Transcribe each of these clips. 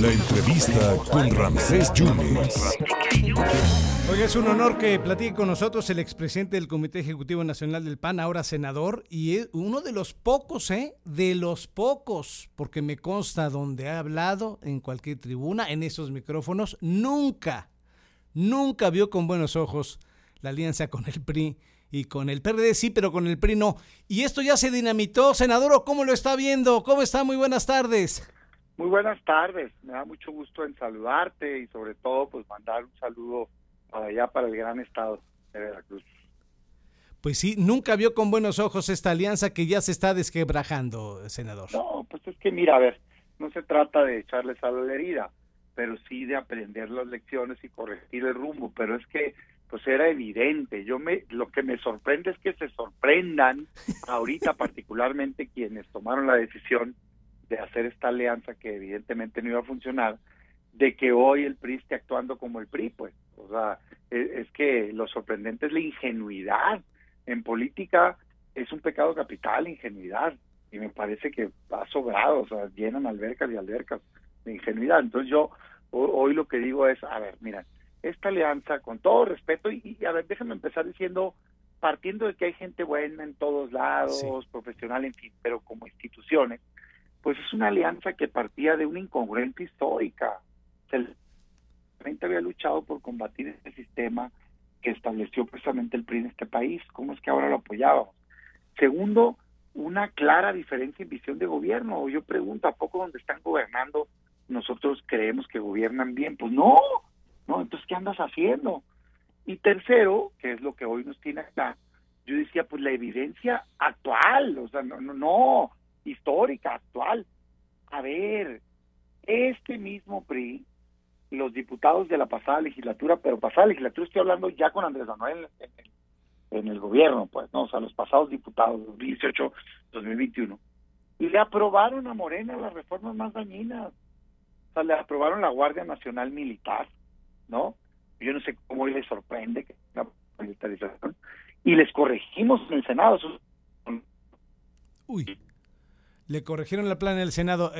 La entrevista con Ramsés Yunes. Hoy es un honor que platique con nosotros el expresidente del Comité Ejecutivo Nacional del PAN, ahora senador, y es uno de los pocos, porque me consta donde ha hablado, en cualquier tribuna, en esos micrófonos, nunca vio con buenos ojos la alianza con el PRI y con el PRD, sí, pero con el PRI no. Y esto ya se dinamitó, senador, ¿o cómo lo está viendo? ¿Cómo está? Muy buenas tardes. Muy buenas tardes, me da mucho gusto en saludarte y sobre todo pues mandar un saludo para allá, para el gran estado de Veracruz. Pues sí, nunca vio con buenos ojos esta alianza que ya se está desquebrajando, senador. No, pues es que mira, a ver, no se trata de echarle sal a la herida, pero sí de aprender las lecciones y corregir el rumbo, pero es que pues era evidente. Lo que me sorprende es que se sorprendan ahorita particularmente quienes tomaron la decisión de hacer esta alianza que evidentemente no iba a funcionar, de que hoy el PRI esté actuando como el PRI, pues. O sea, es que lo sorprendente es la ingenuidad. En política es un pecado capital, ingenuidad, y me parece que ha sobrado, o sea, llenan albercas y albercas de ingenuidad. Entonces yo hoy lo que digo es, a ver, mira, esta alianza, con todo respeto, y a ver, déjenme empezar diciendo, partiendo de que hay gente buena en todos lados, sí, profesional, en fin, pero como instituciones, pues es una alianza que partía de una incongruencia histórica. El PRI había luchado por combatir este sistema que estableció precisamente el PRI en este país. ¿Cómo es que ahora lo apoyábamos? Segundo, una clara diferencia en visión de gobierno. Yo pregunto, ¿a poco donde están gobernando nosotros creemos que gobiernan bien? Pues no, entonces ¿qué andas haciendo? Y tercero, que es lo que hoy nos tiene acá, yo decía, pues la evidencia actual, o sea, no histórica, actual. A ver, este mismo PRI, los diputados de la pasada legislatura, pero pasada legislatura estoy hablando ya con Andrés Manuel en el gobierno, pues, ¿no? O sea, los pasados diputados, 2018, 2021, y le aprobaron a Morena las reformas más dañinas. O sea, le aprobaron la Guardia Nacional Militar, ¿no? Yo no sé cómo hoy les sorprende que la militarización, y les corregimos en el Senado. Uy, le corrigieron la plana del Senado.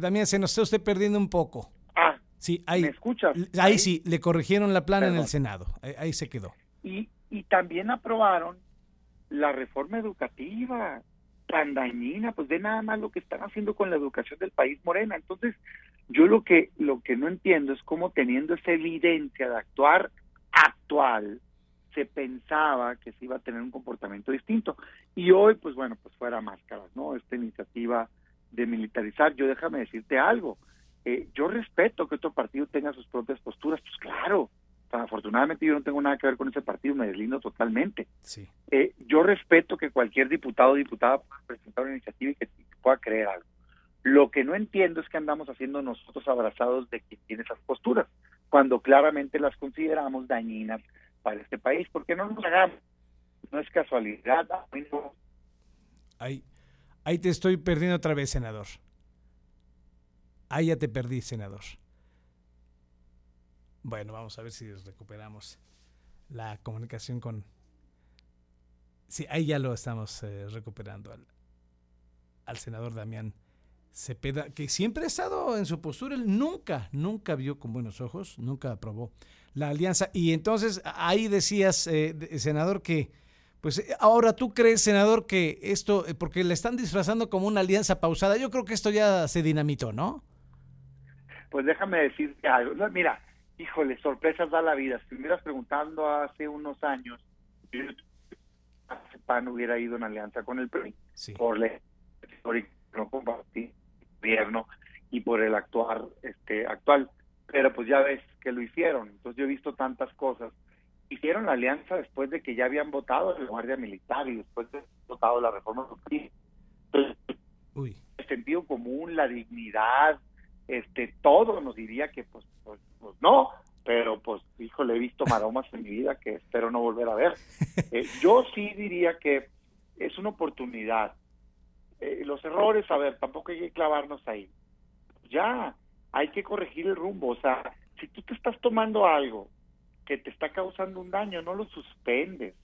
Damián, se nos está usted perdiendo un poco. Ah, sí, ahí, ¿me escuchas? Ahí sí, le corrigieron la plana en el Senado. Ahí se quedó. Y también aprobaron la reforma educativa tan dañina, pues de nada más lo que están haciendo con la educación del país, Morena. Entonces, yo lo que no entiendo es cómo teniendo esa evidencia de actuar actual, se pensaba que se iba a tener un comportamiento distinto. Y hoy, pues bueno, pues fuera máscaras, ¿no? Esta iniciativa de militarizar. Yo déjame decirte algo. Yo respeto que otro partido tenga sus propias posturas, pues claro. Tan afortunadamente yo no tengo nada que ver con ese partido, me deslindo totalmente. Sí. Yo respeto que cualquier diputado o diputada pueda presentar una iniciativa y que pueda creer algo. Lo que no entiendo es que andamos haciendo nosotros abrazados de quien tiene esas posturas, cuando claramente las consideramos dañinas para este país, porque no nos hagamos, no es casualidad. Ahí te estoy perdiendo otra vez, senador. Ahí ya te perdí, senador. Bueno, vamos a ver si recuperamos la comunicación con... Sí, ahí ya lo estamos recuperando al senador Damián Zepeda, que siempre ha estado en su postura. Él nunca vio con buenos ojos, nunca aprobó la alianza. Y entonces ahí decías, senador, que pues ahora tú crees, senador, que esto, porque le están disfrazando como una alianza pausada, yo creo que esto ya se dinamitó, ¿no? Pues déjame decirte algo. Mira, híjole, sorpresas da la vida. Si me hubieras preguntado hace unos años, yo hace pan hubiera ido en alianza con el PRI, sí, por la historia no compartir gobierno y por el actuar actual. Pero pues ya ves que lo hicieron. Entonces yo he visto tantas cosas. Hicieron la alianza después de que ya habían votado la Guardia Militar y después de votado la reforma justicia. Uy. El sentido común, la dignidad, todo nos diría que pues no, pero pues híjole, he visto maromas en mi vida que espero no volver a ver. Yo sí diría que es una oportunidad. Los errores, a ver, tampoco hay que clavarnos ahí. Ya, hay que corregir el rumbo. O sea, si tú te estás tomando algo que te está causando un daño, no lo suspendes,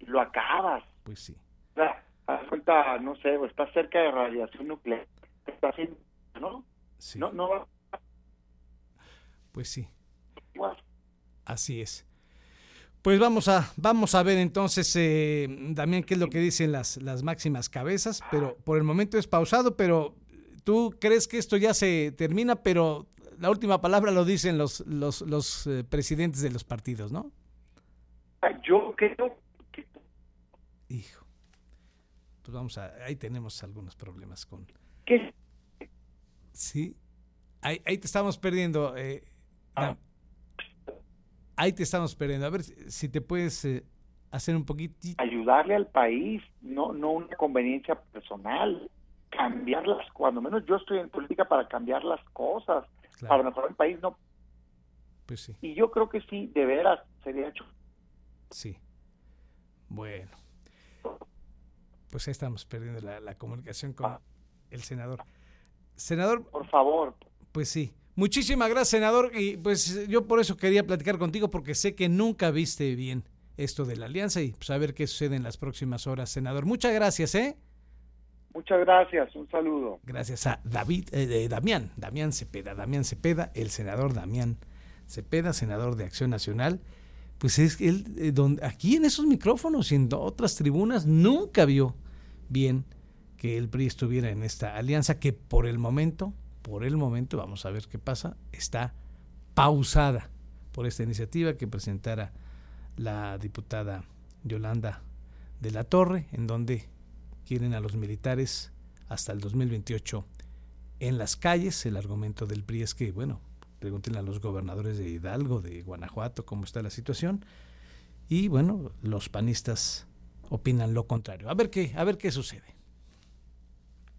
lo acabas. Pues sí. O sea, haz cuenta, no sé, estás cerca de radiación nuclear, estás haciendo, ¿no? Sí. No, no, Pues sí. Bueno. Así es. Pues vamos a ver entonces, Damián, qué es lo que dicen las máximas cabezas, pero por el momento es pausado, pero tú crees que esto ya se termina, pero la última palabra lo dicen los presidentes de los partidos, ¿no? Yo creo que... Hijo. Pues ahí tenemos algunos problemas con... ¿Qué? Sí, ahí te estamos perdiendo, Ahí te estamos perdiendo. A ver si te puedes hacer un poquitito... Ayudarle al país, no una conveniencia personal. Cambiarlas, cuando menos yo estoy en política para cambiar las cosas. Claro. Para mejorar el país, no. Pues sí. Y yo creo que sí, de veras, sería hecho. Sí. Bueno. Pues ahí estamos perdiendo la comunicación con el senador. Senador... Por favor. Pues sí. Muchísimas gracias, senador, y pues yo por eso quería platicar contigo, porque sé que nunca viste bien esto de la alianza y pues a ver qué sucede en las próximas horas, senador. Muchas gracias, ¿eh? Muchas gracias, un saludo. Gracias a Damián Zepeda, el senador Damián Zepeda, senador de Acción Nacional. Pues es él, aquí en esos micrófonos y en otras tribunas nunca vio bien que el PRI estuviera en esta alianza que por el momento, vamos a ver qué pasa, está pausada por esta iniciativa que presentara la diputada Yolanda de la Torre, en donde quieren a los militares hasta el 2028 en las calles. El argumento del PRI es que, bueno, pregúntenle a los gobernadores de Hidalgo, de Guanajuato, cómo está la situación, y bueno, los panistas opinan lo contrario. A ver qué sucede.